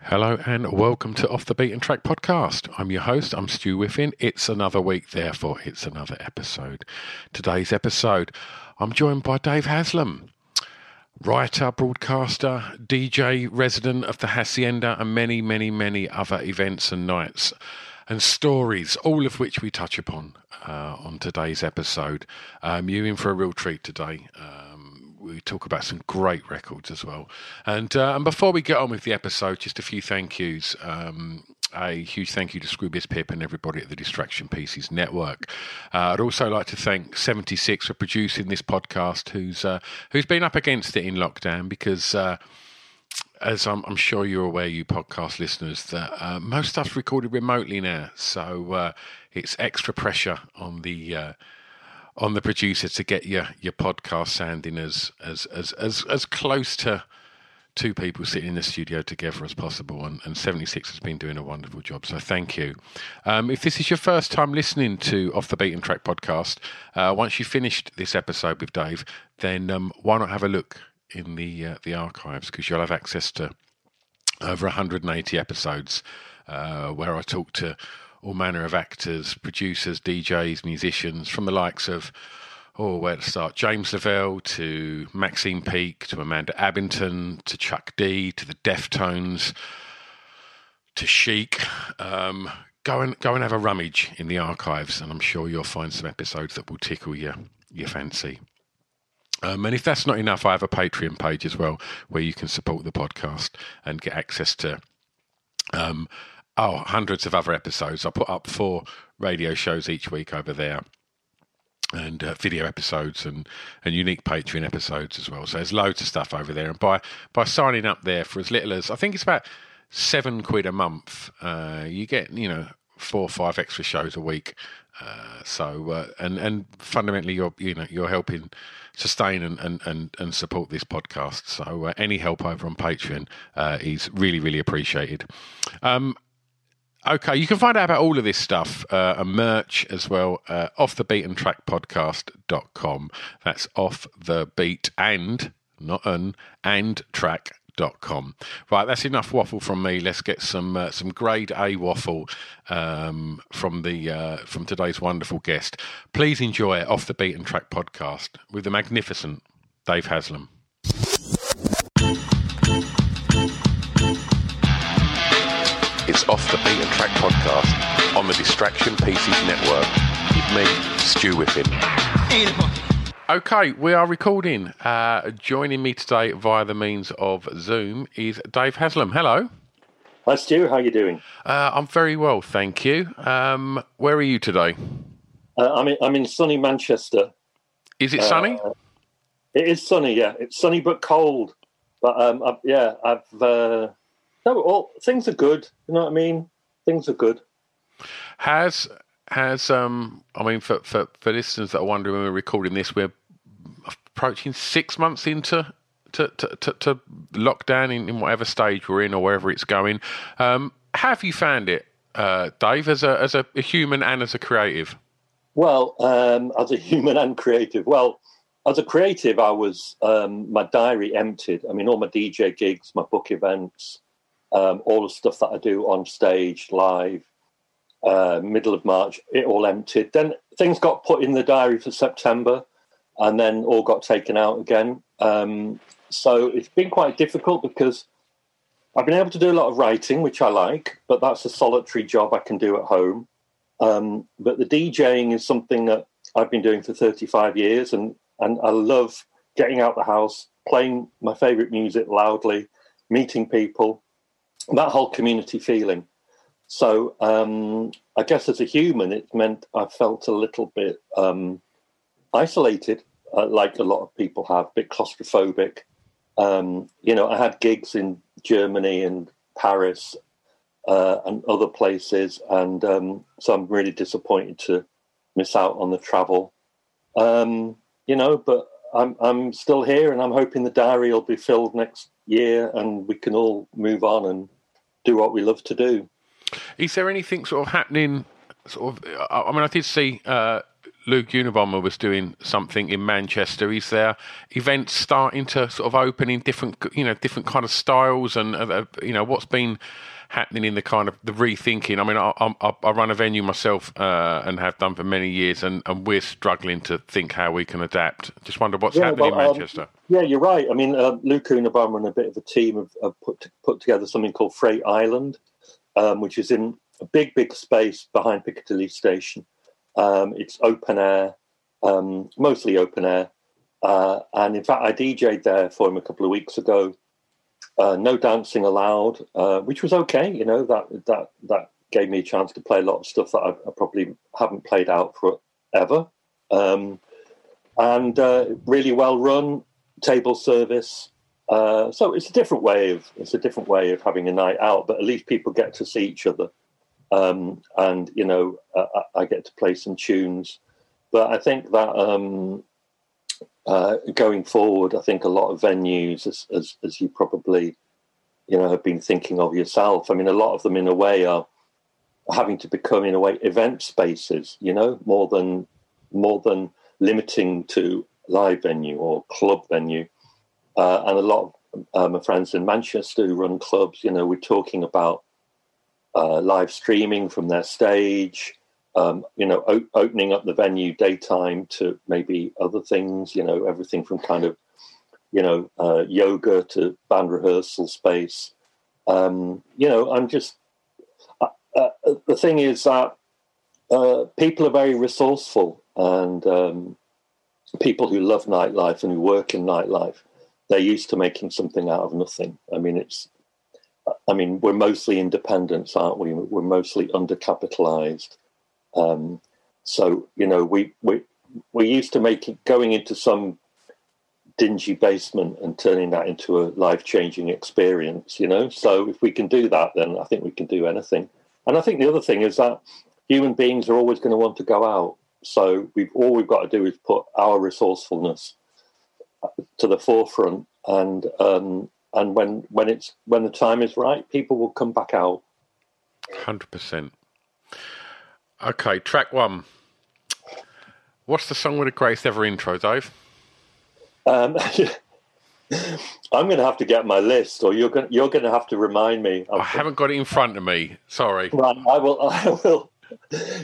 Hello and welcome to Off the Beaten Track podcast. I'm your host, I'm Stu Whiffin. It's another week, therefore it's another episode. Today's episode, I'm joined by Dave Haslam, writer, broadcaster, DJ, resident of the Hacienda and many, many, many other events and nights and stories, all of which we touch upon on today's episode. You're in for a real treat today. We talk about some great records as well. And before we get on with the episode, just a few thank yous. A huge thank you to Scroobis Pip and everybody at the Distraction Pieces Network. I'd also like to thank 76 for producing this podcast, who's been up against it in lockdown because... As I'm sure you're aware, you podcast listeners, that most stuff's recorded remotely now, so it's extra pressure on the producer to get your podcast sounding as close to two people sitting in the studio together as possible. And 76 has been doing a wonderful job, so thank you. If this is your first time listening to Off the Beaten Track podcast, once you've finished this episode with Dave, then why not have a look in the archives, because you'll have access to over 180 episodes where I talk to all manner of actors, producers, DJs, musicians, from the likes of, where to start, James Lavelle to Maxine Peake to Amanda Abington to Chuck D to the Deftones to Chic. Go and have a rummage in the archives, and I'm sure you'll find some episodes that will tickle your fancy. And if that's not enough, I have a Patreon page as well where you can support the podcast and get access to hundreds of other episodes. I put up 4 radio shows each week over there and video episodes and unique Patreon episodes as well. So there's loads of stuff over there. And by signing up there for as little as, I think it's about £7 a month, you get, 4 or 5 extra shows a week. So fundamentally you're helping sustain and support this podcast. So any help over on Patreon is really, really appreciated. Okay, you can find out about all of this stuff and merch as well, offthebeatentrackpodcast.com. That's off the beat and, not an, and track. .com. Right, that's enough waffle from me. Let's get some grade A waffle from today's wonderful guest. Please enjoy Off the Beaten Track podcast with the magnificent Dave Haslam. It's Off the Beaten Track podcast on the Distraction Pieces Network with me, Stu Whiffin. Okay, we are recording. Joining me today via the means of Zoom is Dave Haslam. Hello. Hi, Stu. How are you doing? I'm very well, thank you. Where are you today? I'm in sunny Manchester. Is it sunny? It is sunny, yeah. It's sunny but cold. But, things are good. You know what I mean? Things are good. For listeners that are wondering when we're recording this, we're approaching 6 months into lockdown in whatever stage we're in or wherever it's going. How have you found it, Dave, as a human and as a creative? Well, as a human and creative. Well, as a creative, I was my diary emptied. I mean, all my DJ gigs, my book events, all the stuff that I do on stage, live. Middle of March, it all emptied. Then things got put in the diary for September and then all got taken out again. So it's been quite difficult because I've been able to do a lot of writing, which I like, but that's a solitary job I can do at home. But the DJing is something that I've been doing for 35 years, and I love getting out the house, playing my favourite music loudly, meeting people, that whole community feeling. So I guess as a human, it meant I felt a little bit isolated, like a lot of people have, a bit claustrophobic. You know, I had gigs in Germany and Paris and other places, and so I'm really disappointed to miss out on the travel. You know, but I'm still here, and I'm hoping the diary will be filled next year, and we can all move on and do what we love to do. Is there anything sort of happening? I mean, I did see Luke Unabomber was doing something in Manchester. Is there events starting to sort of open in different kind of styles? And you know, what's been happening in the kind of the rethinking? I mean, I run a venue myself and have done for many years, and we're struggling to think how we can adapt. Just wonder what's happening in Manchester. Yeah, you're right. I mean, Luke Unabomber and a bit of a team have put together something called Freight Island, which is in a big space behind Piccadilly Station. It's open air, mostly open air. And in fact, I DJ'd there for him a couple of weeks ago. No dancing allowed, which was okay. You know, that gave me a chance to play a lot of stuff that I probably haven't played out forever. And really well run, table service. So it's a different way of having a night out, but at least people get to see each other. And, you know, I get to play some tunes. But I think that going forward, I think a lot of venues, as you probably, you know, have been thinking of yourself, I mean, a lot of them in a way are having to become, in a way, event spaces, you know, more than limiting to live venue or club venue. And a lot of my friends in Manchester who run clubs, you know, we're talking about live streaming from their stage, you know, opening up the venue daytime to maybe other things, you know, everything from kind of, you know, yoga to band rehearsal space. You know, I'm just, the thing is that people are very resourceful, and people who love nightlife and who work in nightlife, they're used to making something out of nothing. I mean, we're mostly independents, aren't we? We're mostly undercapitalized. So, you know, we're used to going into some dingy basement and turning that into a life-changing experience, you know? So if we can do that, then I think we can do anything. And I think the other thing is that human beings are always going to want to go out. So we've got to do is put our resourcefulness to the forefront, and when the time is right, people will come back out. 100%. Okay, track one. What's the song with the greatest ever intro, Dave? I'm going to have to get my list, or you're going to have to remind me. I haven't got it in front of me. Sorry. Right, I will.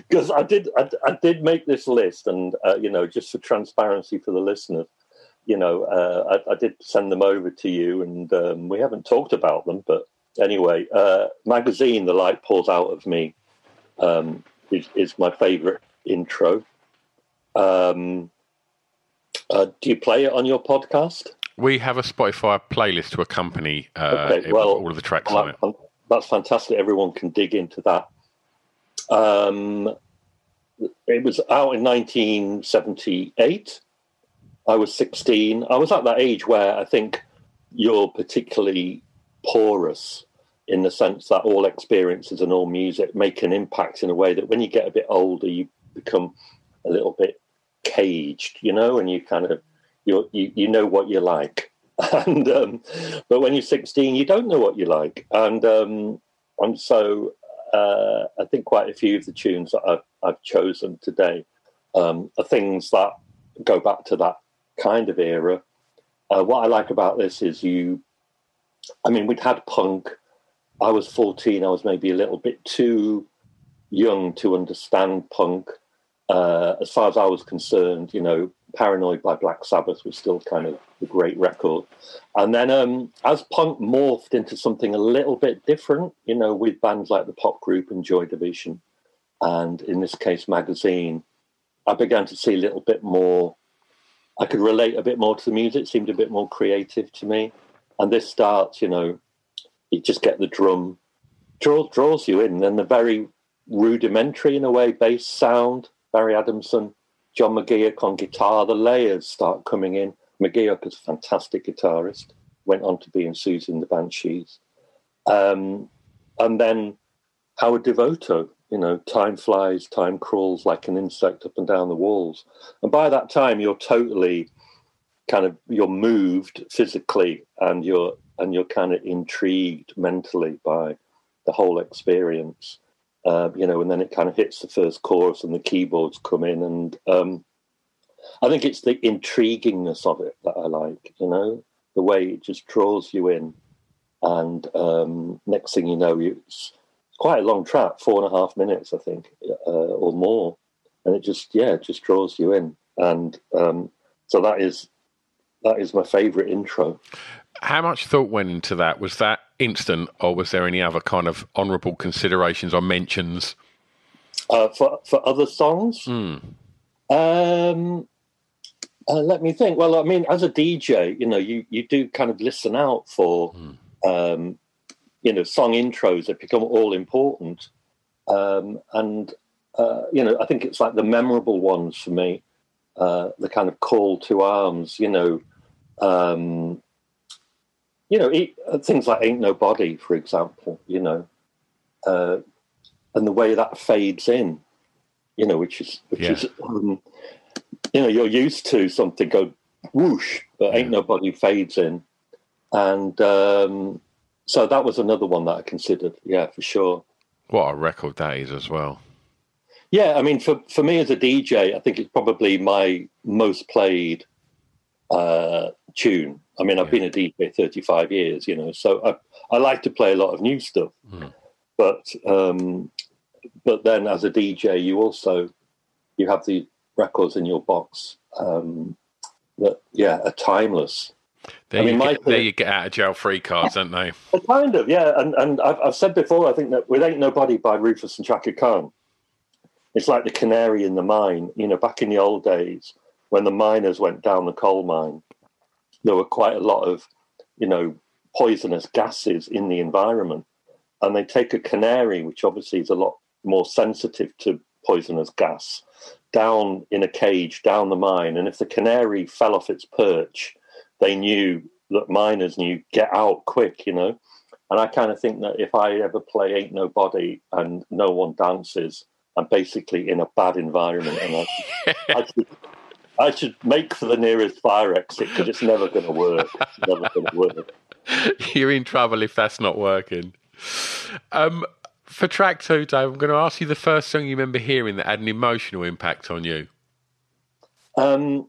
Because I did make this list, and you know, just for transparency for the listeners. You know, I did send them over to you, and we haven't talked about them. But anyway, Magazine, The Light Pours Out of Me, is my favourite intro. Do you play it on your podcast? We have a Spotify playlist to accompany all of the tracks on it. That's fantastic. Everyone can dig into that. It was out in 1978. I was 16. I was at that age where I think you're particularly porous in the sense that all experiences and all music make an impact in a way that when you get a bit older, you become a little bit caged, you know, and you kind of, you know what you like. And but when you're 16, you don't know what you like. And so I think quite a few of the tunes that I've chosen today are things that go back to that kind of era. What I like about this is we'd had punk. I was 14. I was maybe a little bit too young to understand punk. As far as I was concerned, you know, Paranoid by Black Sabbath was still kind of the great record. And then as punk morphed into something a little bit different, you know, with bands like The Pop Group and Joy Division, and in this case, Magazine, I began to see a little bit more, I could relate a bit more to the music, it seemed a bit more creative to me. And this starts, you know, you just get the drum, draws you in, and the very rudimentary, in a way, bass sound, Barry Adamson, John McGeoch on guitar, the layers start coming in. McGeoch is a fantastic guitarist, went on to be in Siouxsie and the Banshees. And then Howard Devoto, you know, time flies, time crawls like an insect up and down the walls. And by that time, you're totally kind of, you're moved physically and you're kind of intrigued mentally by the whole experience. You know, and then it kind of hits the first chorus and the keyboards come in. And I think it's the intriguingness of it that I like, you know, the way it just draws you in. And next thing you know, it's quite a long track, 4.5 minutes, I think, or more. And it just, yeah, it just draws you in. And so that is my favourite intro. How much thought went into that? Was that instant, or was there any other kind of honourable considerations or mentions for other songs? Let me think. Well, I mean, as a DJ, you know, you do kind of listen out for you know, song intros that become all important, you know, I think it's like the memorable ones for me, the kind of call to arms, you know. You know, things like Ain't Nobody, for example, you know, and the way that fades in, you know, which is you know, you're used to something go whoosh, but Ain't Nobody fades in. And so that was another one that I considered, yeah, for sure. What a record that is as well. Yeah, I mean, for me as a DJ, I think it's probably my most played tune. I mean, I've been a DJ 35 years, you know, so I like to play a lot of new stuff. But then as a DJ, you have the records in your box that, yeah, are timeless. You get out of jail free cards, don't they? Kind of, yeah. And I've said before, I think that with Ain't Nobody by Rufus and Chaka Khan, it's like the canary in the mine. You know, back in the old days when the miners went down the coal mine, there were quite a lot of, you know, poisonous gases in the environment. And they take a canary, which obviously is a lot more sensitive to poisonous gas, down in a cage, down the mine. And if the canary fell off its perch, they knew that miners knew, get out quick, you know. And I kind of think that if I ever play Ain't Nobody and no one dances, I'm basically in a bad environment. And I should make for the nearest fire exit because it's never going to work. It's never going to work. You're in trouble if that's not working. For track two, Dave, I'm going to ask you the first song you remember hearing that had an emotional impact on you. The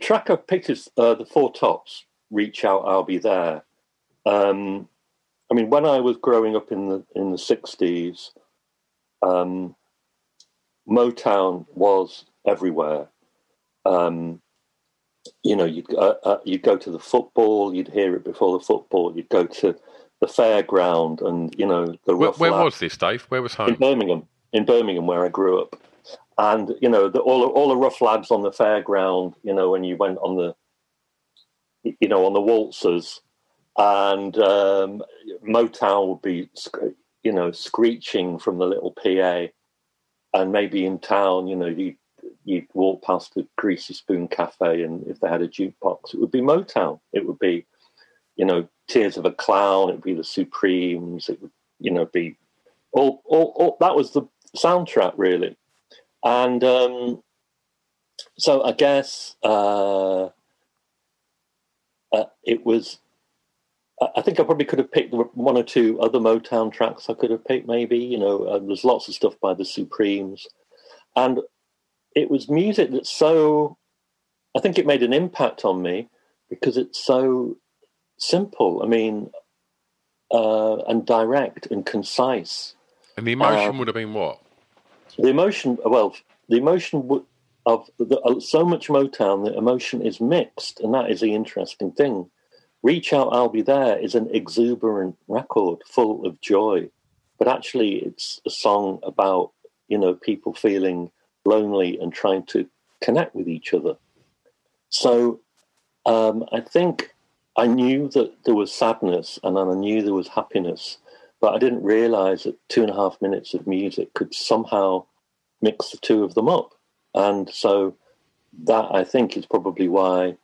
track I've picked is The Four Tops, Reach Out, I'll Be There. I mean, when I was growing up in the 60s, Motown was everywhere. You know, you'd go to the football, you'd hear it before the football, you'd go to the fairground, and you know the rough. Where was this, Dave? Where was home? In Birmingham, where I grew up. And you know, all the rough lads on the fairground. You know, when you went on the, you know, on the waltzers, and Motown would be, you know, screeching from the little PA, and maybe in town, you know, you'd walk past the Greasy Spoon Cafe, and if they had a jukebox, it would be Motown. It would be, you know, Tears of a Clown. It would be the Supremes. It would, you know, be all that was the soundtrack, really. And so I guess it was, I think I probably could have picked one or two other Motown tracks I could have picked, maybe, you know, there's lots of stuff by the Supremes. And it was music that's so, I think it made an impact on me because it's so simple, I mean, and direct and concise. And the emotion would have been what? The emotion, well, the emotion, of so much Motown, the emotion is mixed, and that is the interesting thing. Reach Out, I'll Be There is an exuberant record full of joy, but actually it's a song about, you know, people feeling lonely and trying to connect with each other. So I think I knew that there was sadness and then I knew there was happiness, but I didn't realise that 2.5 minutes of music could somehow mix the two of them up. And so that, I think, is probably why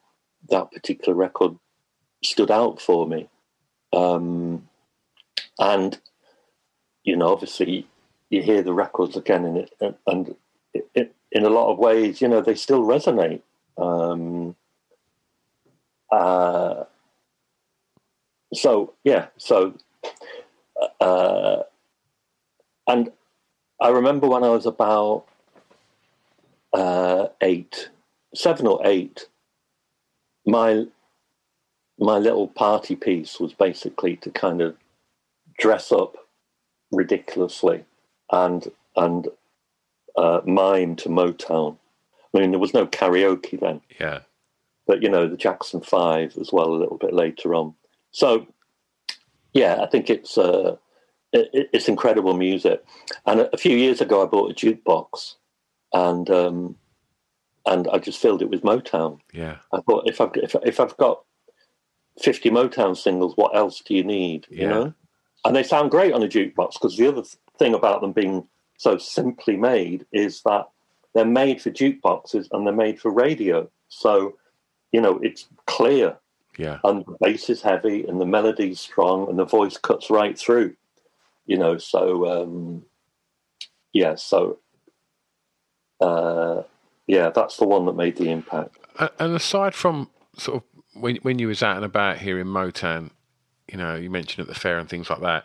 that particular record stood out for me. And, you know, obviously you hear the records again in it, and it, in a lot of ways, you know, they still resonate. And I remember when I was about 7 or 8, my little party piece was basically to kind of dress up ridiculously and mime to Motown. I mean, there was no karaoke then. Yeah. But, you know, the Jackson 5 as well a little bit later on. So, yeah, I think it's incredible music. And a few years ago, I bought a jukebox and I just filled it with Motown. Yeah. I thought, if I've got 50 Motown singles, what else do you need, you know? And they sound great on a jukebox, because the other thing about them being so simply made is that they're made for jukeboxes and they're made for radio. So, you know, it's clear. Yeah. And the bass is heavy and the melody's strong and the voice cuts right through, you know? So, that's the one that made the impact. And aside from sort of, when you was out and about here in Motown, you know, you mentioned at the fair and things like that,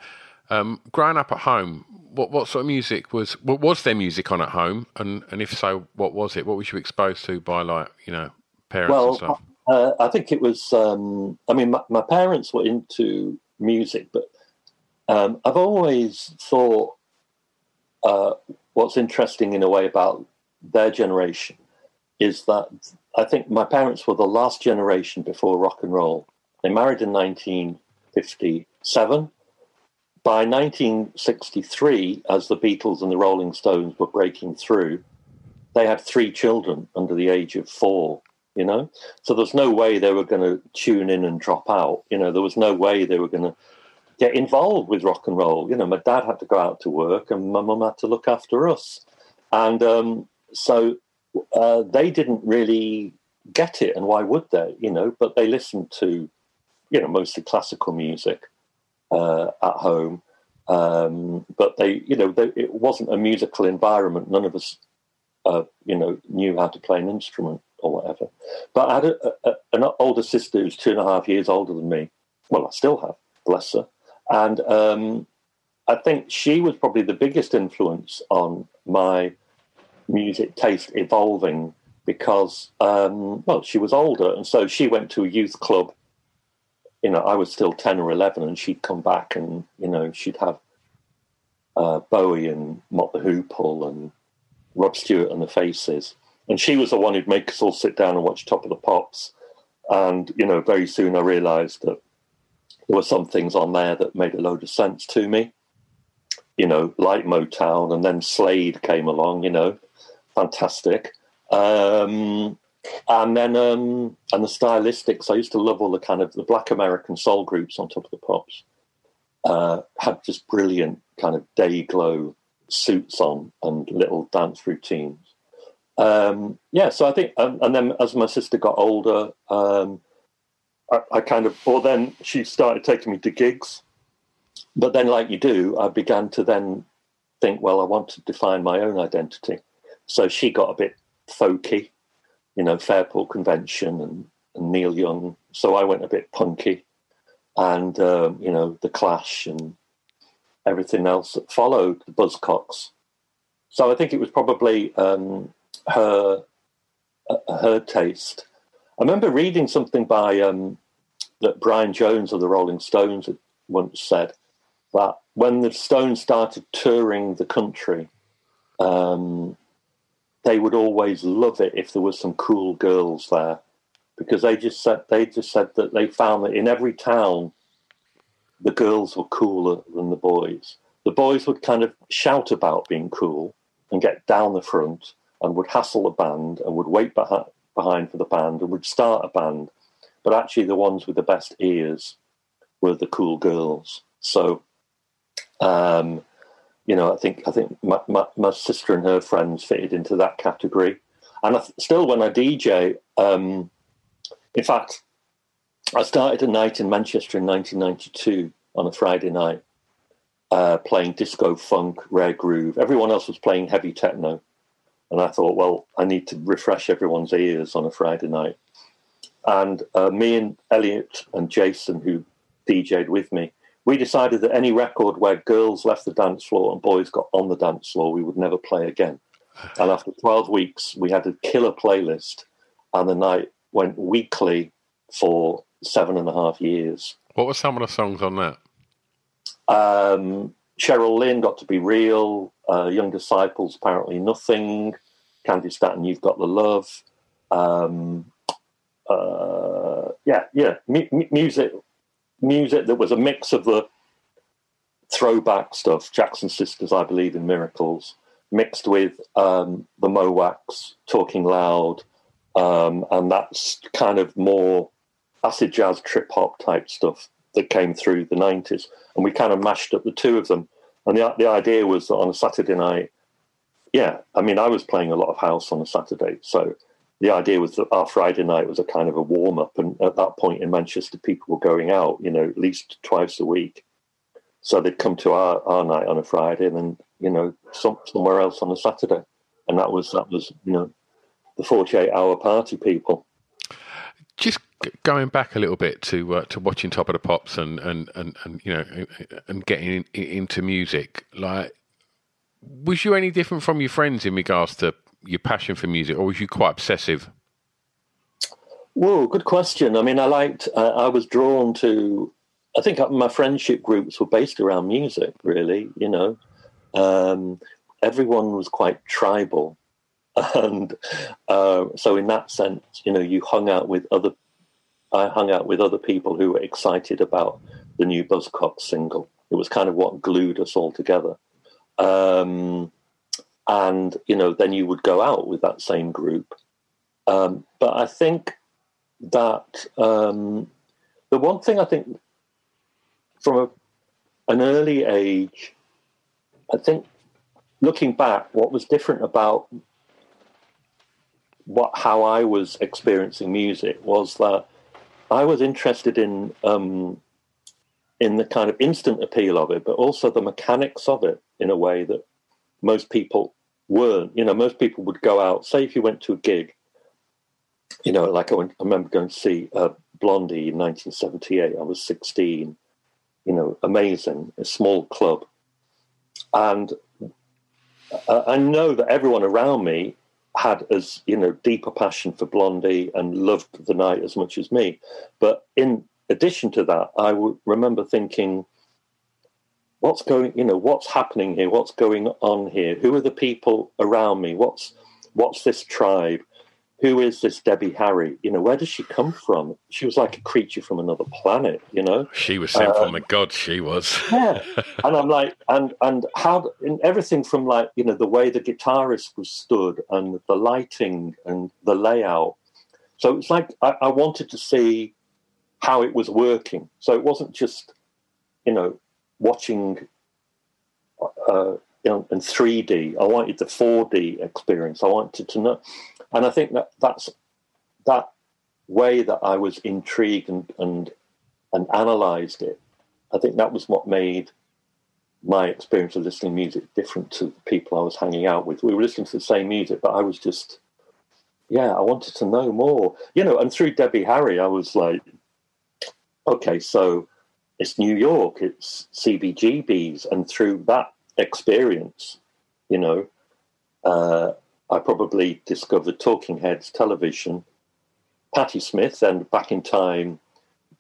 growing up at home, what sort of music was there music on at home? And if so, what was it? What were you exposed to by, like, you know, parents and stuff? I think it was, my parents were into music, but I've always thought what's interesting in a way about their generation is that I think my parents were the last generation before rock and roll. They married in 1957. By 1963, as the Beatles and the Rolling Stones were breaking through, they had 3 children under the age of 4, you know? So there's no way they were going to tune in and drop out. You know, there was no way they were going to get involved with rock and roll. You know, my dad had to go out to work and my mum had to look after us. And they didn't really get it, and why would they, you know? But they listened to, you know, mostly classical music at home. But they, you know, it wasn't a musical environment. None of us, you know, knew how to play an instrument or whatever. But I had an older sister who's 2.5 years older than me. Well, I still have, bless her. And I think she was probably the biggest influence on my music taste evolving, because she was older, and so she went to a youth club. You know, I was still 10 or 11, and she'd come back and, you know, she'd have Bowie and Mott the Hoople and Rod Stewart and the Faces, and she was the one who'd make us all sit down and watch Top of the Pops. And, you know, very soon I realised that there were some things on there that made a load of sense to me, you know, like Motown, and then Slade came along, you know, fantastic. And the Stylistics, I used to love all the kind of the black American soul groups on Top of the Pops, had just brilliant kind of day glow suits on and little dance routines. So I think, and then as my sister got older, then she started taking me to gigs. But then, like you do, I began to then think, well, I want to define my own identity. So she got a bit folky, you know, Fairport Convention and Neil Young. So I went a bit punky and, you know, The Clash and everything else that followed, the Buzzcocks. So I think it was probably her taste. I remember reading something by that Brian Jones of the Rolling Stones had once said, that when the Stones started touring the country, they would always love it if there was some cool girls there, because they just said that they found that in every town, the girls were cooler than the boys. The boys would kind of shout about being cool and get down the front and would hassle the band and would wait behind for the band and would start a band. But actually the ones with the best ears were the cool girls. So, I think my sister and her friends fitted into that category. And still when I DJ, in fact, I started a night in Manchester in 1992 on a Friday night, playing disco, funk, rare groove. Everyone else was playing heavy techno. And I thought, well, I need to refresh everyone's ears on a Friday night. And me and Elliot and Jason, who DJ'd with me, we decided that any record where girls left the dance floor and boys got on the dance floor, we would never play again. And after 12 weeks, we had a killer playlist, and the night went weekly for 7.5 years. What were some of the songs on that? Cheryl Lynn, Got To Be Real, Young Disciples, Apparently Nothing, Candy Staten, You've Got The Love. Music that was a mix of the throwback stuff, Jackson Sisters, I Believe in Miracles, mixed with the Mowax, Talking Loud, and that's kind of more acid jazz, trip-hop type stuff that came through the 90s. And we kind of mashed up the two of them. And the idea was that on a Saturday night, I was playing a lot of house on a Saturday, so the idea was that our Friday night was a kind of a warm-up, and at that point in Manchester, people were going out, at least twice a week. So they'd come to our night on a Friday and then, somewhere else on a Saturday. And that was the 48-hour party people. Just going back a little bit to watching Top of the Pops and getting into music, like, was you any different from your friends in regards to your passion for music, or was you quite obsessive? Whoa, good question. I was drawn to, I think my friendship groups were based around music, really, everyone was quite tribal. And so in that sense, I hung out with other people who were excited about the new Buzzcocks single. It was kind of what glued us all together. And, then you would go out with that same group. But I think that the one thing I think from an early age, I think looking back, what was different about how I was experiencing music was that I was interested in the kind of instant appeal of it, but also the mechanics of it in a way that most people weren't. Most people would go out, say if you went to a gig, I remember going to see Blondie in 1978. I was 16, amazing, a small club. And I know that everyone around me had as, deep a passion for Blondie and loved the night as much as me. But in addition to that, I remember thinking, what's happening here? What's going on here? Who are the people around me? What's this tribe? Who is this Debbie Harry? Where does she come from? She was like a creature from another planet, She was sent from a god, she was. Yeah. And I'm like, and how, and everything from like, the way the guitarist was stood and the lighting and the layout. So it's like, I wanted to see how it was working. So it wasn't just, watching in 3D. I wanted the 4D experience. I wanted to know. And I think that's that way that I was intrigued and analysed it. I think that was what made my experience of listening to music different to the people I was hanging out with. We were listening to the same music, but I was just, I wanted to know more. And through Debbie Harry, I was like, okay, so it's New York, it's CBGBs, and through that experience, I probably discovered Talking Heads, Television, Patti Smith, and back in time,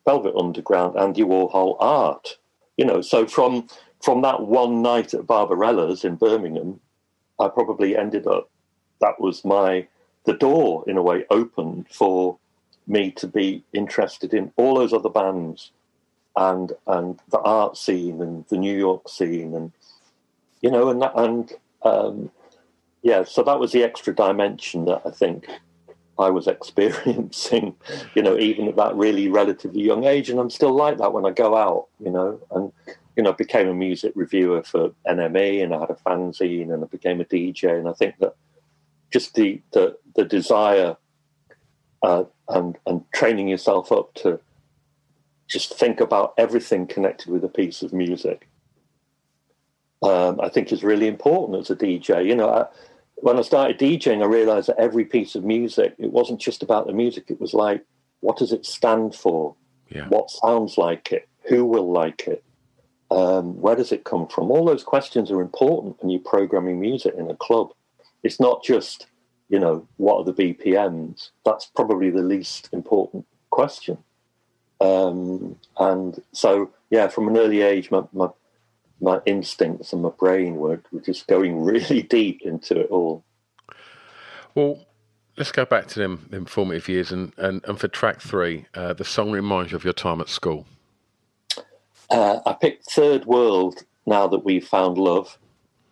Velvet Underground, Andy Warhol art. So from that one night at Barbarella's in Birmingham, I probably ended up that was the door, in a way, opened for me to be interested in all those other bands and the art scene and the New York scene so that was the extra dimension that I think I was experiencing, even at that really relatively young age. And I'm still like that when I go out, and I became a music reviewer for NME, and I had a fanzine, and I became a DJ. And I think that just the desire and training yourself up to just think about everything connected with a piece of music, I think is really important as a DJ. When I started DJing, I realised that every piece of music, it wasn't just about the music. It was like, what does it stand for? Yeah. What sounds like it? Who will like it? Where does it come from? All those questions are important when you're programming music in a club. It's not just, what are the BPMs? That's probably the least important question. From an early age, my instincts and my brain were just going really deep into it all. Well, let's go back to them formative years, and for track 3, the song reminds you of your time at school. I picked Third World, Now That We've Found Love.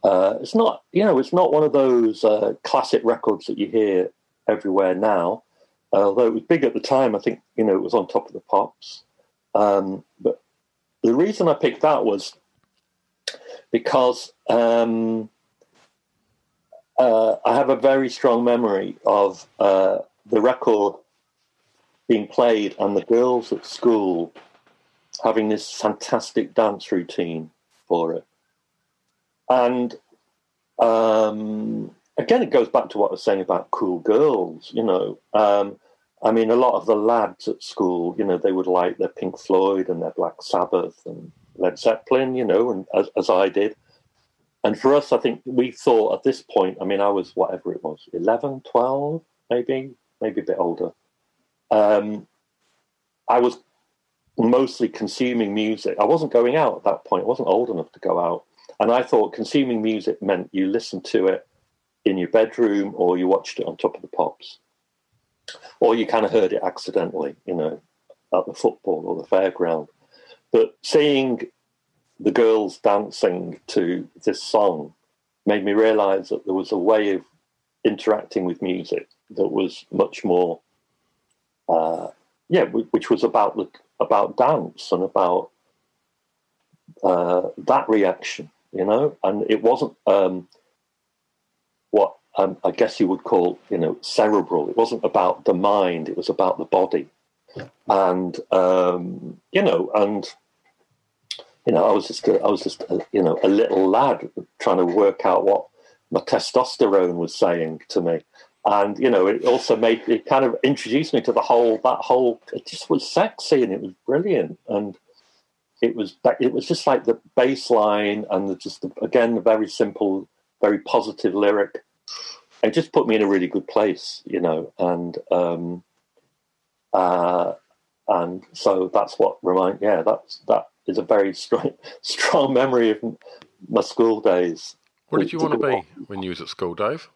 It's not one of those classic records that you hear everywhere now. Although it was big at the time, I think, it was on Top of the Pops. But the reason I picked that was because I have a very strong memory of the record being played and the girls at school having this fantastic dance routine for it. And again, it goes back to what I was saying about cool girls, a lot of the lads at school, they would like their Pink Floyd and their Black Sabbath and Led Zeppelin, and as I did. And for us, I think we thought at this point, I was whatever it was, 11, 12, maybe a bit older. I was mostly consuming music. I wasn't going out at that point. I wasn't old enough to go out. And I thought consuming music meant you listened to it in your bedroom, or you watched it on Top of the Pops, or you kind of heard it accidentally, at the football or the fairground. But seeing the girls dancing to this song made me realise that there was a way of interacting with music that was much more, which was about dance and about that reaction, and it wasn't what I guess you would call, cerebral. It wasn't about the mind. It was about the body. And, I was just a little lad trying to work out what my testosterone was saying to me. And, it also introduced me to it just was sexy and it was brilliant. And it was just like the bass line and the very simple, very positive lyric. It just put me in a really good place, and so that's what that is a very strong memory of my school days. What did you want to be when you was at school, Dave?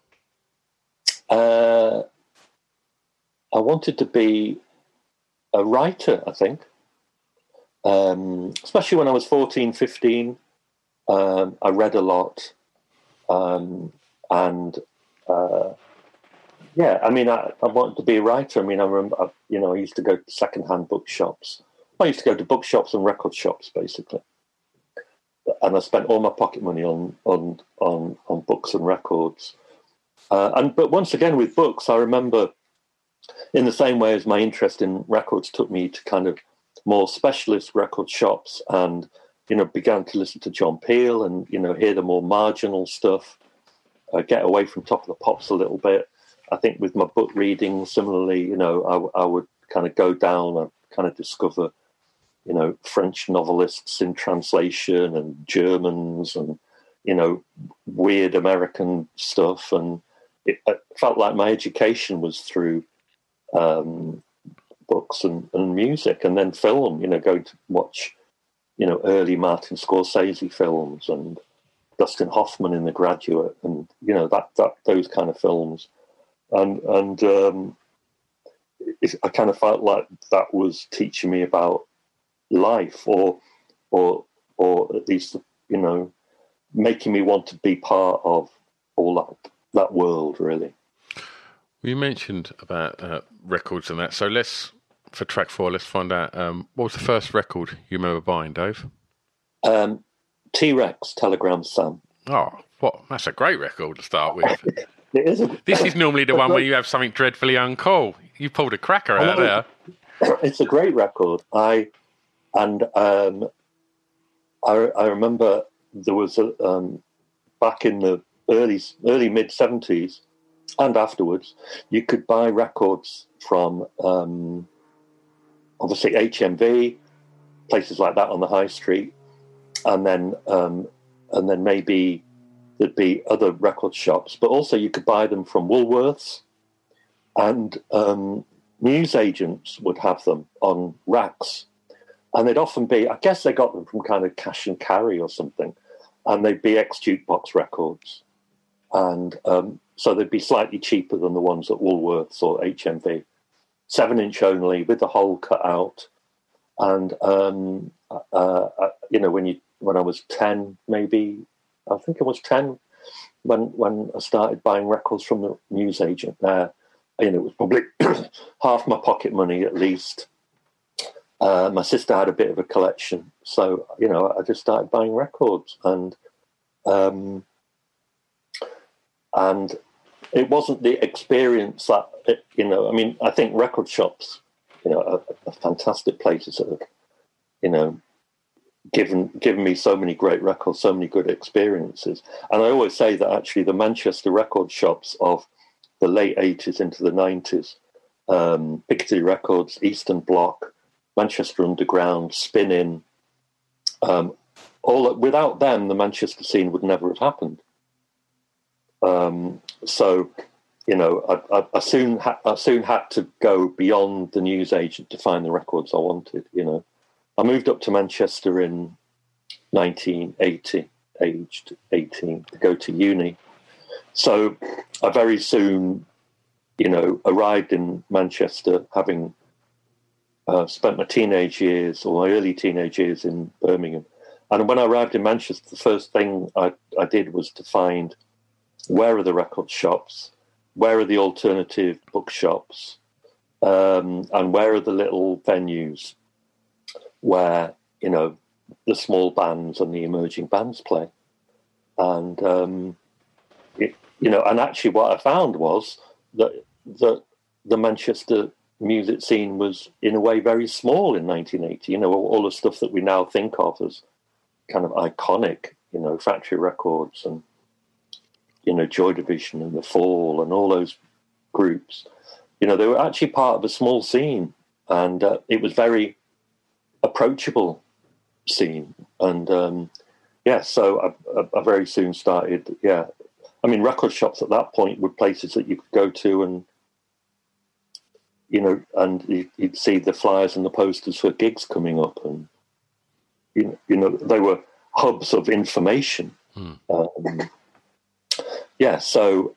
I wanted to be a writer, I think. Especially when I was 14, 15, I read a lot. I wanted to be a writer. I remember, I used to go to second-hand bookshops. I used to go to bookshops and record shops, basically. And I spent all my pocket money on books and records. But once again, with books, I remember in the same way as my interest in records took me to kind of more specialist record shops and, began to listen to John Peel and, hear the more marginal stuff, get away from Top of the Pops a little bit. I think with my book reading, similarly, I would kind of go down and kind of discover, French novelists in translation and Germans and, weird American stuff. And it felt like my education was through books and music, and then film, going to watch, early Martin Scorsese films and Dustin Hoffman in The Graduate, and you know that those kind of films, I kind of felt like that was teaching me about life, or at least, you know, making me want to be part of all that world, really. You mentioned about records and that, so for track 4, let's find out what was the first record you remember buying, Dave? T-Rex, Telegram Sam. Oh, what? That's a great record to start with. It is. This is normally the one where you have something dreadfully uncool. You pulled a cracker out there. It's a great record. I remember there was back in the early mid 70s and afterwards, you could buy records from obviously HMV, places like that on the high street. And then maybe there'd be other record shops, but also you could buy them from Woolworths, and newsagents would have them on racks, and they'd often be, I guess they got them from kind of cash and carry or something, and they'd be ex-jukebox records, and so they'd be slightly cheaper than the ones at Woolworths or HMV, 7-inch only with the hole cut out, and you know, when I was 10, maybe, I think I was 10 when I started buying records from the newsagent there. You know, it was probably half my pocket money at least. My sister had a bit of a collection, so you know, I just started buying records, and it wasn't the experience that it, you know. I mean, I think record shops, you know, are fantastic places that have, you know, given me so many great records, so many good experiences. And I always say that actually the Manchester record shops of the late 80s into the 90s, Piccadilly Records, Eastern Block, Manchester Underground, Spin In, all without them, the Manchester scene would never have happened. So, you know, I soon had to go beyond the newsagent to find the records I wanted, you know. I moved up to Manchester in 1980, aged 18, to go to uni. So I very soon, you know, arrived in Manchester, having spent my teenage years or my early teenage years in Birmingham. And when I arrived in Manchester, the first thing I did was to find, where are the record shops? Where are the alternative bookshops? And where are the little venues where, you know, the small bands and the emerging bands play? And, you know, and actually what I found was that the Manchester music scene was, in a way, very small in 1980. You know, all the stuff that we now think of as kind of iconic, you know, Factory Records and, you know, Joy Division and The Fall and all those groups, you know, they were actually part of a small scene, and it was very approachable scene, and so I very soon started. Yeah, I mean, record shops at that point were places that you could go to, and you know, and you'd see the flyers and the posters for gigs coming up, and you know they were hubs of information. Mm. So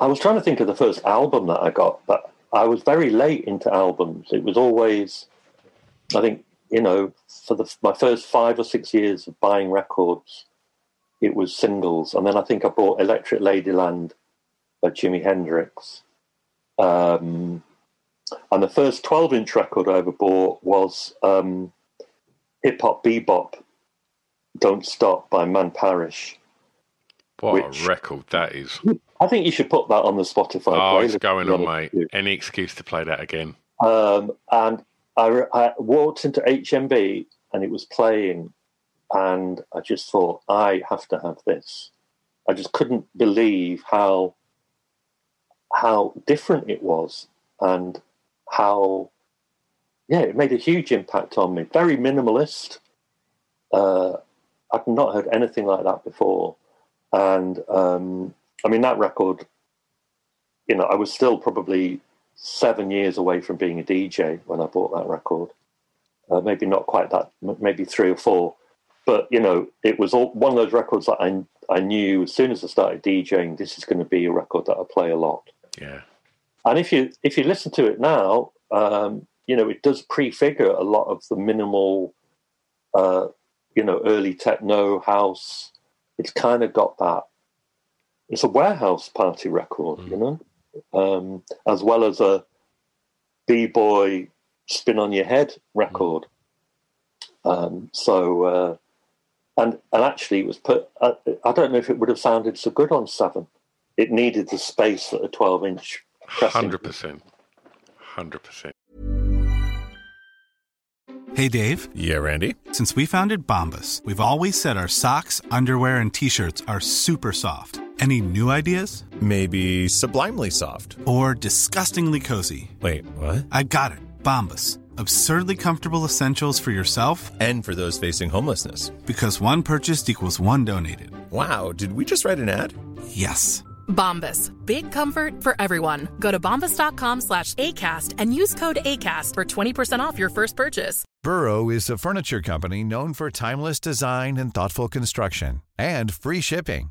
I was trying to think of the first album that I got, but I was very late into albums. It was always, I think, you know, for my first 5 or 6 years of buying records, it was singles. And then I think I bought Electric Ladyland by Jimi Hendrix. And the first 12-inch record I ever bought was Hip Hop Bebop, Don't Stop by Man Parish. What a record that is. I think you should put that on the Spotify playlist. Oh, it's going on, mate. Any excuse to play that again. And I walked into HMV and it was playing, and I just thought, I have to have this. I just couldn't believe how different it was, and how, yeah, it made a huge impact on me. Very minimalist. I've not heard anything like that before. And I mean, that record, you know, I was still probably 7 years away from being a DJ when I bought that record. Maybe not quite that, maybe 3 or 4. But, you know, it was all one of those records that I knew as soon as I started DJing, this is going to be a record that I play a lot. Yeah. And if you listen to it now, you know, it does prefigure a lot of the minimal, you know, early techno house. It's kind of got that. It's a warehouse party record, you know, as well as a B-boy spin on your head record. And actually it was put, I don't know if it would have sounded so good on 7. It needed the space that a 12-inch pressing. 100%. Hey, Dave. Yeah, Randy. Since we founded Bombas, we've always said our socks, underwear, and T-shirts are super soft. Any new ideas? Maybe sublimely soft. Or disgustingly cozy. Wait, what? I got it. Bombas. Absurdly comfortable essentials for yourself. And for those facing homelessness. Because one purchased equals one donated. Wow, did we just write an ad? Yes. Bombas. Big comfort for everyone. Go to bombas.com/ACAST and use code ACAST for 20% off your first purchase. Burrow is a furniture company known for timeless design and thoughtful construction. And free shipping.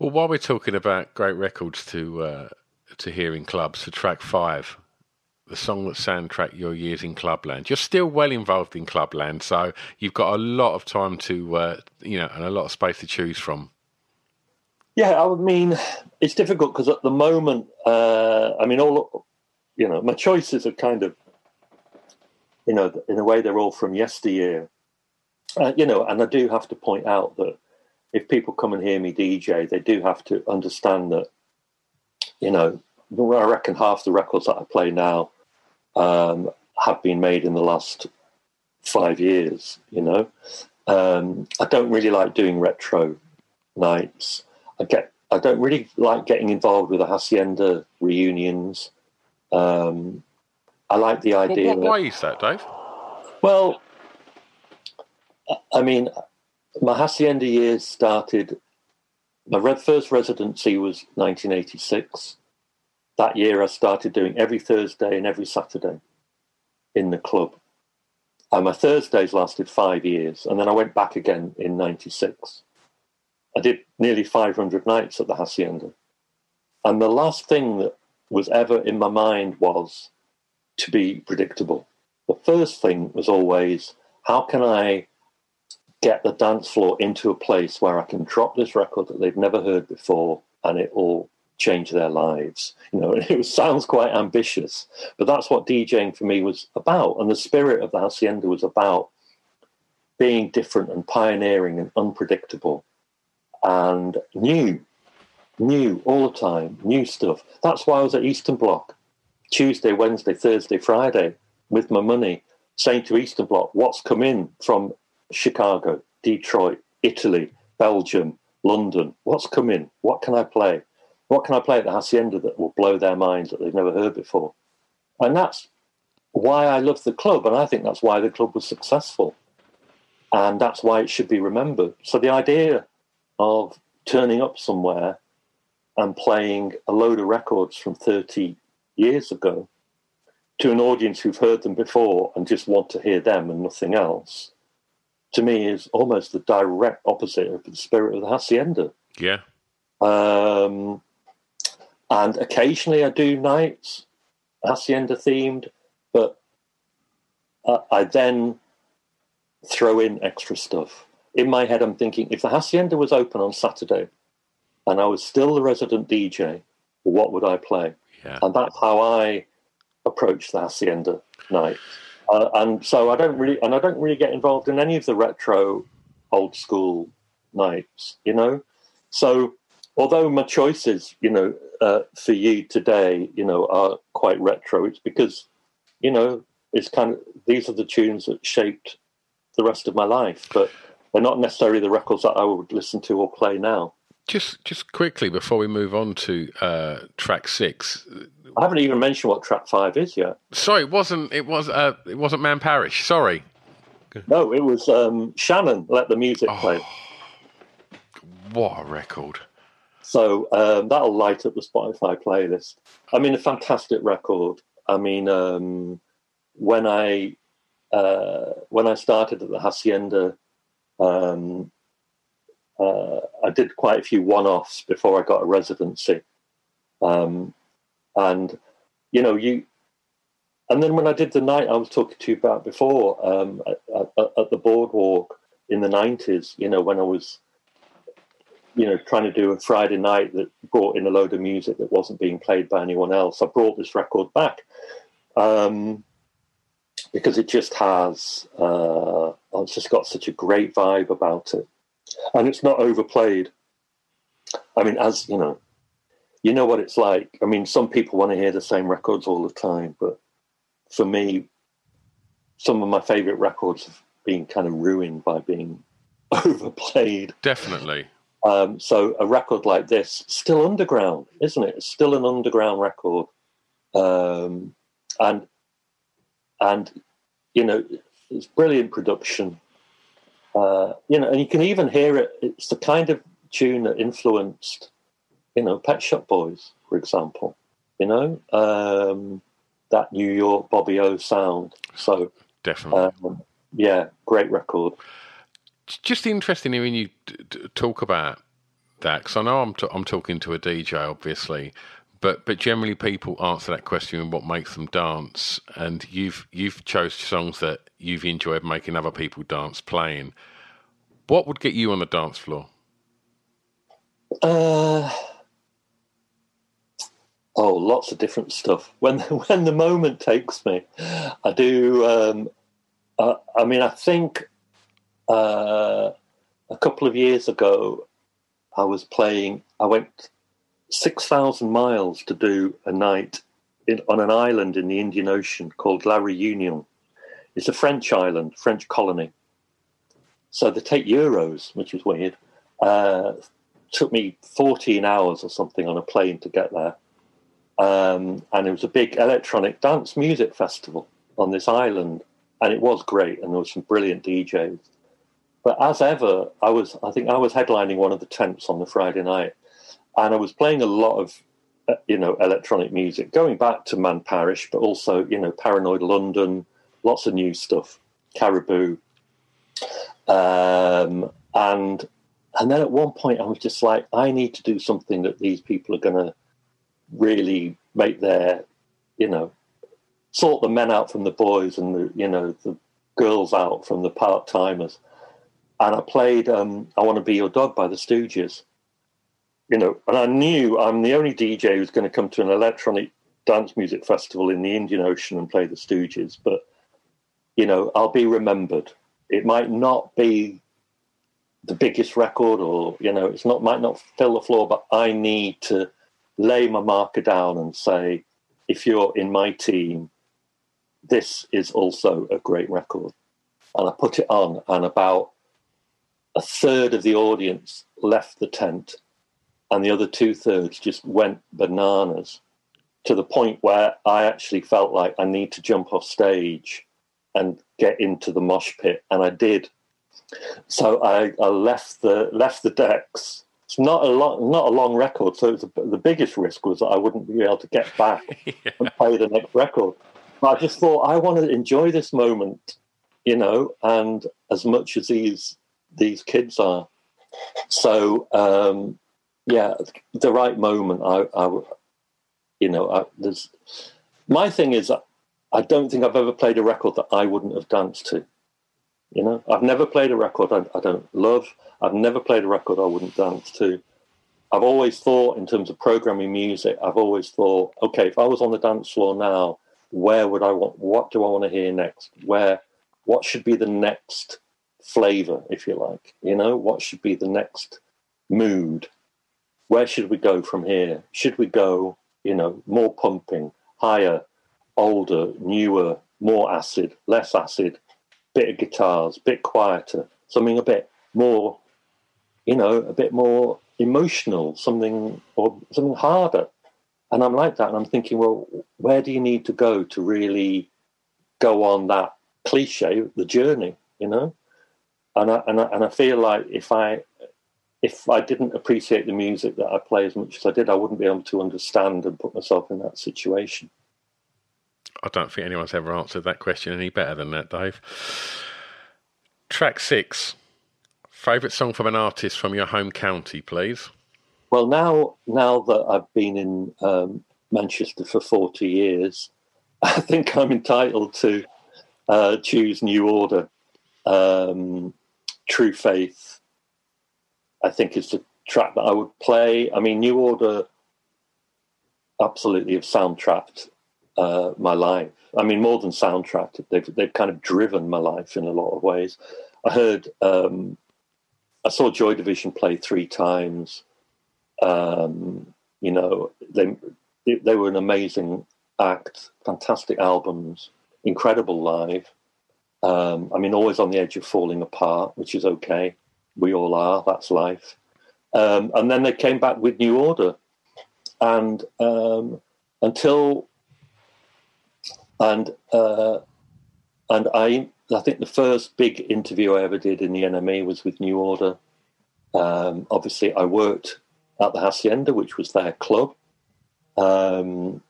Well, while we're talking about great records to hear in clubs, for track 5, the song that soundtracked your years in Clubland. You're still well involved in Clubland, so you've got a lot of time to, you know, and a lot of space to choose from. Yeah, I mean, it's difficult because at the moment, I mean, all, you know, my choices are kind of, you know, in a way they're all from yesteryear. You know, and I do have to point out that if people come and hear me DJ, they do have to understand that, you know, I reckon half the records that I play now have been made in the last 5 years, you know. I don't really like doing retro nights. I don't really like getting involved with the Hacienda reunions. I like the idea... Well, why is that, Dave? Well, I mean, my Hacienda years started... My first residency was 1986. That year I started doing every Thursday and every Saturday in the club. And my Thursdays lasted 5 years. And then I went back again in 96. I did nearly 500 nights at the Hacienda. And the last thing that was ever in my mind was to be predictable. The first thing was always, how can I get the dance floor into a place where I can drop this record that they've never heard before and it all change their lives. You know, it sounds quite ambitious, but that's what DJing for me was about. And the spirit of the Hacienda was about being different and pioneering and unpredictable and new all the time, new stuff. That's why I was at Eastern Block Tuesday, Wednesday, Thursday, Friday with my money, saying to Eastern Block, what's come in from Chicago, Detroit, Italy, Belgium, London. What's come in? What can I play? What can I play at the Hacienda that will blow their minds that they've never heard before? And that's why I love the club, and I think that's why the club was successful. And that's why it should be remembered. So the idea of turning up somewhere and playing a load of records from 30 years ago to an audience who've heard them before and just want to hear them and nothing else, to me, is almost the direct opposite of the spirit of the Hacienda. Yeah. And occasionally I do nights, Hacienda-themed, but I then throw in extra stuff. In my head, I'm thinking, if the Hacienda was open on Saturday and I was still the resident DJ, what would I play? Yeah. And that's how I approached the Hacienda night. And so I don't really get involved in any of the retro old school nights, you know? So although my choices, you know, for you today, you know, are quite retro, it's because, you know, it's kind of, these are the tunes that shaped the rest of my life, but they're not necessarily the records that I would listen to or play now. Just quickly before we move on to track 6, I haven't even mentioned what track 5 is yet. Sorry, it wasn't Man Parish. Sorry, no, it was Shannon. Let the Music Play. What a record! So that'll light up the Spotify playlist. I mean, a fantastic record. I mean, when I started at the Hacienda. I did quite a few one-offs before I got a residency. And, you know, and then when I did the night I was talking to you about before, at the Boardwalk in the 90s, you know, when I was, you know, trying to do a Friday night that brought in a load of music that wasn't being played by anyone else, I brought this record back. Because it just has, it's just got such a great vibe about it. And it's not overplayed. I mean, as you know what it's like. I mean, some people want to hear the same records all the time, but for me, some of my favourite records have been kind of ruined by being overplayed. Definitely. So a record like this, still underground, isn't it? It's still an underground record. And you know, it's brilliant production. You know, and you can even hear it. It's the kind of tune that influenced, you know, Pet Shop Boys, for example. You know, that New York Bobby O sound. So definitely, yeah, great record. Just interesting hearing you talk about that, because I know I'm talking to a DJ, obviously, but generally people answer that question and what makes them dance. And you've chosen songs that you've enjoyed making other people dance playing. What would get you on the dance floor? Lots of different stuff. When the moment takes me, I do. I mean, I think a couple of years ago, I was playing. I went 6,000 miles to do a night on an island in the Indian Ocean called La Réunion. It's a French island, French colony. So they take euros, which is weird. Took me 14 hours or something on a plane to get there. And it was a big electronic dance music festival on this island. And it was great. And there were some brilliant DJs. But as ever, I think I was headlining one of the tents on the Friday night. And I was playing a lot of, you know, electronic music, going back to Man Parish, but also, you know, Paranoid London, lots of new stuff, Caribou. And then at one point I was just like, I need to do something that these people are going to really make their, you know, sort the men out from the boys and, the, you know, the girls out from the part-timers. And I played I Want to Be Your Dog by the Stooges. You know, and I knew I'm the only DJ who's going to come to an electronic dance music festival in the Indian Ocean and play the Stooges, but, you know, I'll be remembered. It might not be the biggest record or, you know, might not fill the floor, but I need to lay my marker down and say, if you're in my team, this is also a great record. And I put it on, and about a third of the audience left the tent, and the other two-thirds just went bananas to the point where I actually felt like I need to jump off stage and get into the mosh pit, and I did. So I left the decks. It's not a long record, so the biggest risk was that I wouldn't be able to get back and play the next record. But I just thought, I want to enjoy this moment, you know, and as much as these kids are. So... yeah, the right moment. My thing is, I don't think I've ever played a record that I wouldn't have danced to. You know, I've never played a record I don't love. I've never played a record I wouldn't dance to. I've always thought, in terms of programming music, I've always thought, okay, if I was on the dance floor now, what do I want to hear next? What should be the next flavor, if you like? You know, what should be the next mood? Where should we go from here? Should we go, you know, more pumping, higher, older, newer, more acid, less acid, bit of guitars, bit quieter, something a bit more, you know, a bit more emotional, something harder? And I'm like that, and I'm thinking, well, where do you need to really go on that cliche, the journey, you know? And I feel like if I didn't appreciate the music that I play as much as I did, I wouldn't be able to understand and put myself in that situation. I don't think anyone's ever answered that question any better than that, Dave. Track 6. Favourite song from an artist from your home county, please. Well, now that I've been in Manchester for 40 years, I think I'm entitled to choose New Order. True Faith, I think, is the track that I would play. I mean, New Order absolutely have soundtracked my life. I mean, more than soundtracked, they've kind of driven my life in a lot of ways. I heard, I saw Joy Division play 3 times. You know, they were an amazing act, fantastic albums, incredible live. I mean, always on the edge of falling apart, which is okay. We all are. That's life. And then they came back with New Order, and I think the first big interview I ever did in the NME was with New Order. Obviously, I worked at the Hacienda, which was their club, and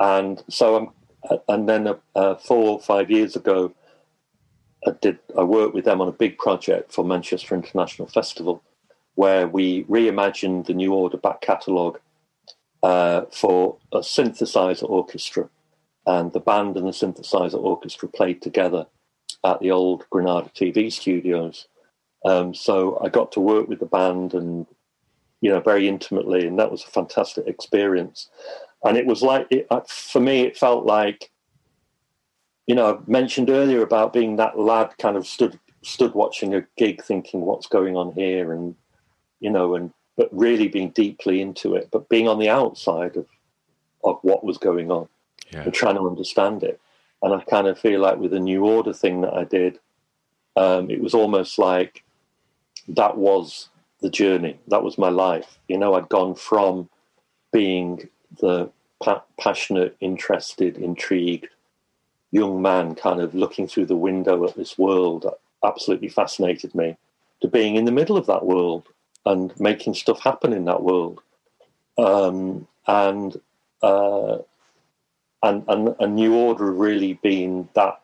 then 4 or 5 years ago, I worked with them on a big project for Manchester International Festival, where we reimagined the New Order back catalogue for a synthesizer orchestra, and the band and the synthesizer orchestra played together at the old Granada TV studios. So I got to work with the band, and you know, very intimately, and that was a fantastic experience. And it was like, for me, it felt like, you know, I mentioned earlier about being that lad kind of stood watching a gig thinking what's going on here, and, you know, but really being deeply into it, but being on the outside of what was going on, yeah, and trying to understand it. And I kind of feel like with the New Order thing that I did, it was almost like that was the journey. That was my life. You know, I'd gone from being the passionate, interested, intrigued young man kind of looking through the window at this world that absolutely fascinated me, to being in the middle of that world and making stuff happen in that world. And a New Order have really been that,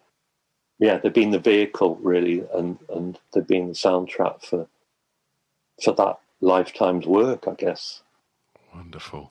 yeah, they've been the vehicle really, and they've been the soundtrack for that lifetime's work, I guess. Wonderful.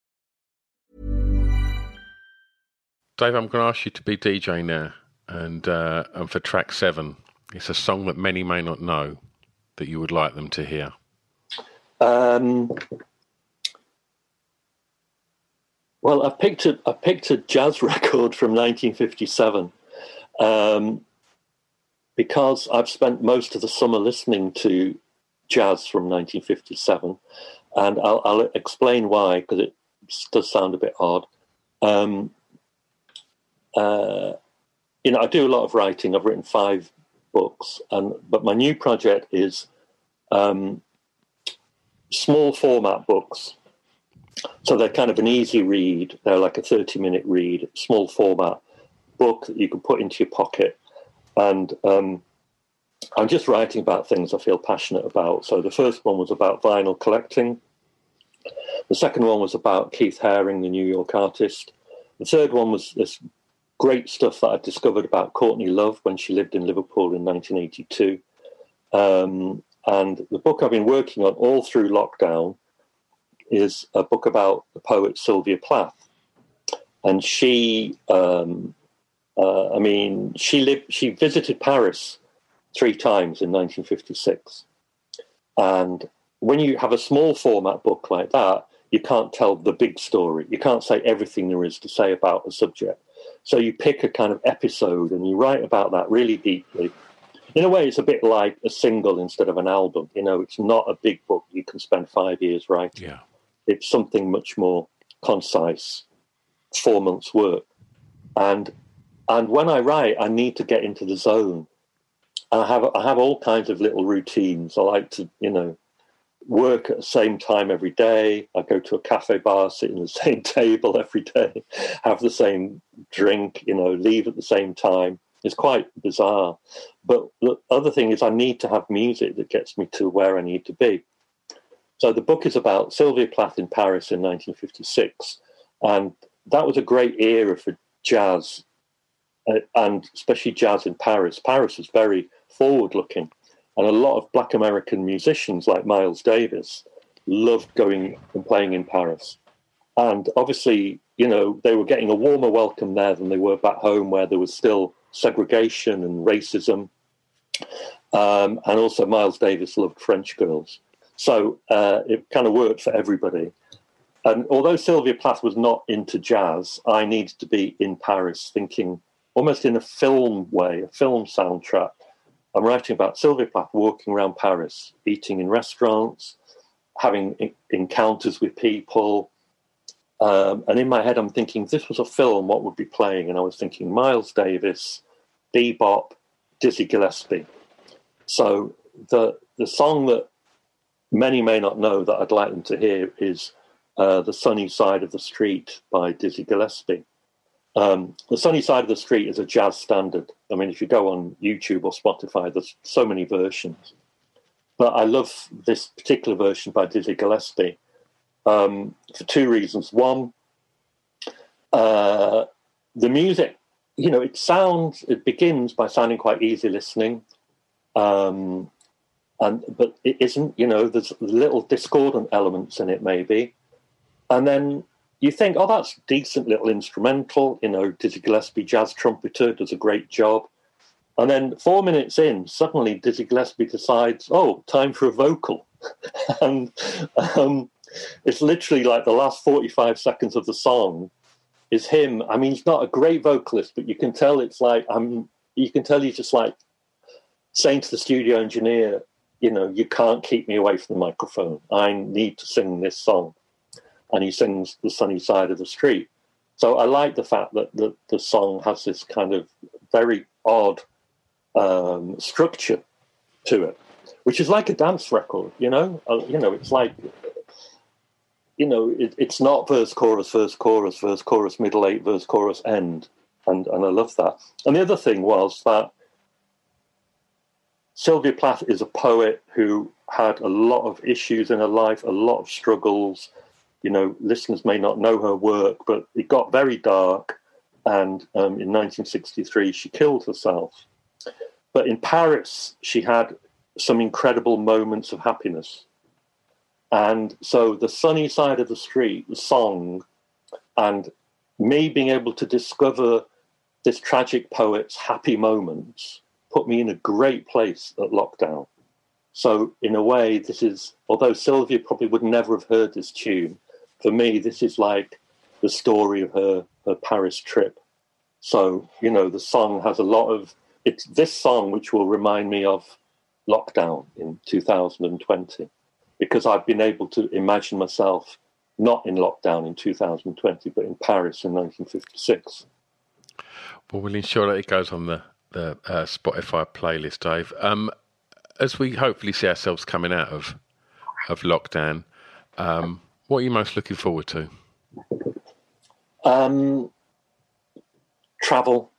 Dave, I'm going to ask you to be DJ now, and for track 7. It's a song that many may not know that you would like them to hear. Well, I picked a jazz record from 1957 because I've spent most of the summer listening to jazz from 1957, and I'll explain why, because it does sound a bit odd. You know, I do a lot of writing. I've written 5 books, but my new project is small format books. So they're kind of an easy read. They're like a 30-minute read, small format book that you can put into your pocket. And I'm just writing about things I feel passionate about. So the first one was about vinyl collecting. The second one was about Keith Haring, the New York artist. The third one was this great stuff that I discovered about Courtney Love when she lived in Liverpool in 1982. And the book I've been working on all through lockdown is a book about the poet Sylvia Plath. And she visited Paris 3 times in 1956. And when you have a small format book like that, you can't tell the big story. You can't say everything there is to say about a subject. So you pick a kind of episode and you write about that really deeply. In a way, it's a bit like a single instead of an album. You know, it's not a big book you can spend 5 years writing. Yeah. It's something much more concise, 4 months' work. And when I write, I need to get into the zone. And I have all kinds of little routines. I like to, work at the same time every day. I go to a cafe bar, sit in the same table every day, have the same drink, leave at the same time. It's quite bizarre. But the other thing is I need to have music that gets me to where I need to be. So the book is about Sylvia Plath in Paris in 1956. And that was a great era for jazz, and especially jazz in Paris. Paris was very forward-looking. And a lot of black American musicians like Miles Davis loved going and playing in Paris. And obviously, they were getting a warmer welcome there than they were back home, where there was still segregation and racism. And also Miles Davis loved French girls. So it kind of worked for everybody. And although Sylvia Plath was not into jazz, I needed to be in Paris thinking almost in a film way, a film soundtrack. I'm writing about Sylvia Plath walking around Paris, eating in restaurants, having encounters with people. And in my head, I'm thinking, if this was a film, what would be playing? And I was thinking Miles Davis, bebop, Dizzy Gillespie. So the song that many may not know that I'd like them to hear is The Sunny Side of the Street by Dizzy Gillespie. The Sunny Side of the Street is a jazz standard. I mean, if you go on YouTube or Spotify, there's so many versions. But I love this particular version by Dizzy Gillespie for 2 reasons. One, the music, it begins by sounding quite easy listening. But it isn't, there's little discordant elements in it maybe. And then you think, oh, that's a decent little instrumental. Dizzy Gillespie, jazz trumpeter, does a great job. And then 4 minutes in, suddenly Dizzy Gillespie decides, oh, time for a vocal. And it's literally like the last 45 seconds of the song is him. I mean, he's not a great vocalist, but you can tell he's just like saying to the studio engineer, you can't keep me away from the microphone. I need to sing this song. And he sings The Sunny Side of the Street. So I like the fact that the song has this kind of very odd structure to it, which is like a dance record, it's like, it's not verse, chorus, verse, chorus, verse, chorus, middle eight, verse, chorus, end. And I love that. And the other thing was that Sylvia Plath is a poet who had a lot of issues in her life, a lot of struggles. Listeners may not know her work, but it got very dark. And in 1963, she killed herself. But in Paris, she had some incredible moments of happiness. And so The Sunny Side of the Street, the song, and me being able to discover this tragic poet's happy moments put me in a great place at lockdown. So in a way, this is, although Sylvia probably would never have heard this tune, for me, this is like the story of her Paris trip. So, the song has a lot of, it's this song which will remind me of lockdown in 2020, because I've been able to imagine myself not in lockdown in 2020, but in Paris in 1956. Well, we'll ensure that it goes on the the Spotify playlist, Dave. As we hopefully see ourselves coming out of lockdown, what are you most looking forward to? Travel.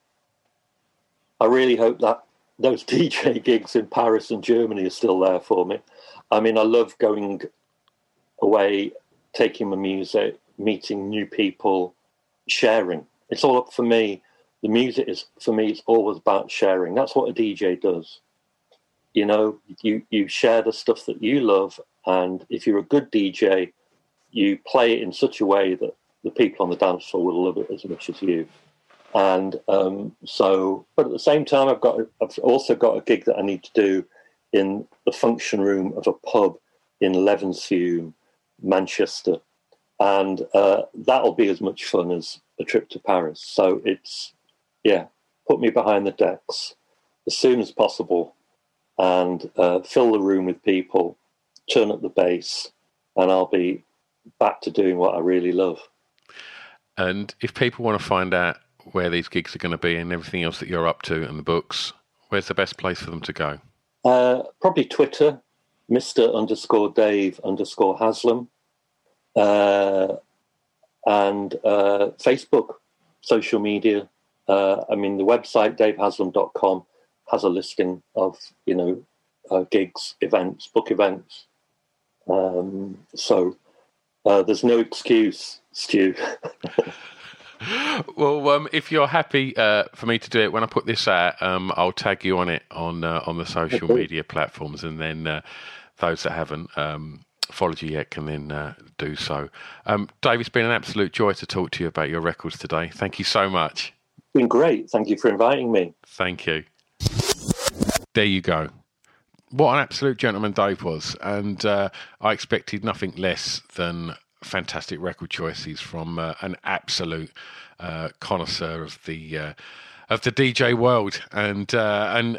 I really hope that those DJ gigs in Paris and Germany are still there for me. I mean, I love going away, taking my music, meeting new people, sharing. It's all up for me. The music is, for me, it's always about sharing. That's what a DJ does. You know, you share the stuff that you love, and if you're a good DJ, you play it in such a way that the people on the dance floor will love it as much as you. And so, but at the same time, I've also got a gig that I need to do in the function room of a pub in Levenshulme, Manchester. And that'll be as much fun as a trip to Paris. So it's, yeah, put me behind the decks as soon as possible and fill the room with people, turn up the bass, and I'll be back to doing what I really love. And if people want to find out where these gigs are going to be and everything else that you're up to and the books, where's the best place for them to go? Probably Twitter, Mr_Dave_Haslam. And Facebook, social media. I mean, the website, davehaslam.com, has a listing of, you know, gigs, events, book events. So there's no excuse, Stu. Well, if you're happy for me to do it, when I put this out, I'll tag you on it on the social media platforms, and then those that haven't followed you yet can then do so. Dave, it's been an absolute joy to talk to you about your records today. Thank you so much. It's been great. Thank you for inviting me. Thank you. There you go. What an absolute gentleman Dave was, and I expected nothing less than fantastic record choices from an absolute connoisseur of the DJ world, and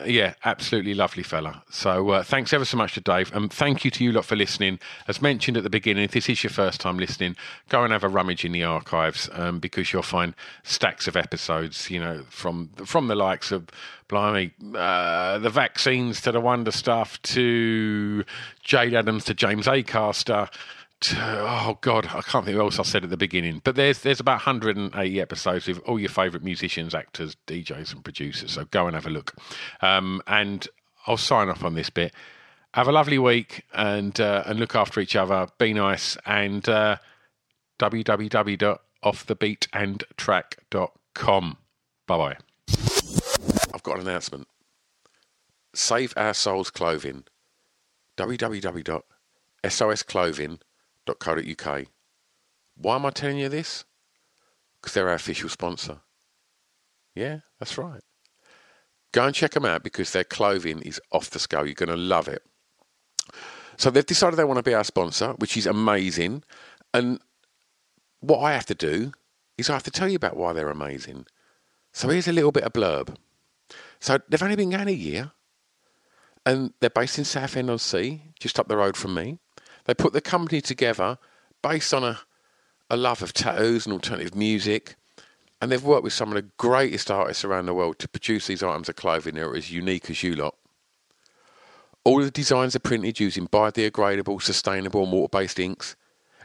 yeah, absolutely lovely fella. So thanks ever so much to Dave, and thank you to you lot for listening. As mentioned at the beginning, if this is your first time listening, go and have a rummage in the archives, because you'll find stacks of episodes, you know, from the likes of blimey, the vaccines to the wonder stuff to Jade Adams to James Acaster. Oh God, I can't think of what else I said at the beginning. But there's about 180 episodes with all your favourite musicians, actors, DJs and producers. So go and have a look. And I'll sign off on this bit. Have a lovely week, and look after each other. Be nice, and www.offthebeatandtrack.com. Bye-bye. I've got an announcement. Save Our Souls Clothing. www.sosclothing.co.uk. Why am I telling you this? Because they're our official sponsor. Yeah, that's right. Go and check them out, because their clothing is off the scale. You're going to love it. So they've decided they want to be our sponsor, which is amazing. And what I have to do is I have to tell you about why they're amazing. So here's a little bit of blurb. So they've only been going a year, and they're based in Southend-on-Sea, just up the road from me. They put the company together based on a love of tattoos and alternative music, and they've worked with some of the greatest artists around the world to produce these items of clothing that are as unique as you lot. All of the designs are printed using biodegradable, sustainable and water-based inks.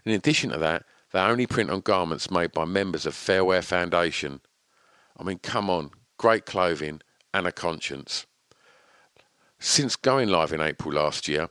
In addition to that, they only print on garments made by members of Fair Wear Foundation. I mean, come on, great clothing and a conscience. Since going live in April last year,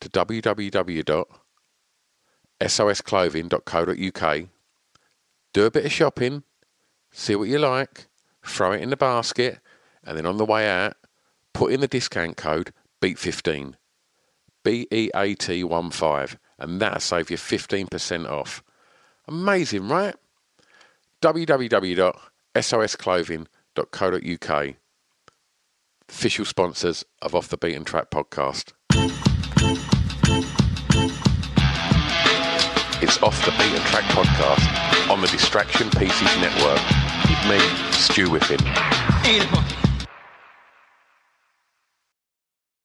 to www.sosclothing.co.uk. Do a bit of shopping, see what you like, throw it in the basket, and then on the way out, put in the discount code BEAT15, BEAT15, and that'll save you 15% off. Amazing, right? www.sosclothing.co.uk. official sponsors of Off the Beaten Track podcast. It's Off the Beaten Track podcast on the Distraction Pieces Network. With me, Stu Whiffin.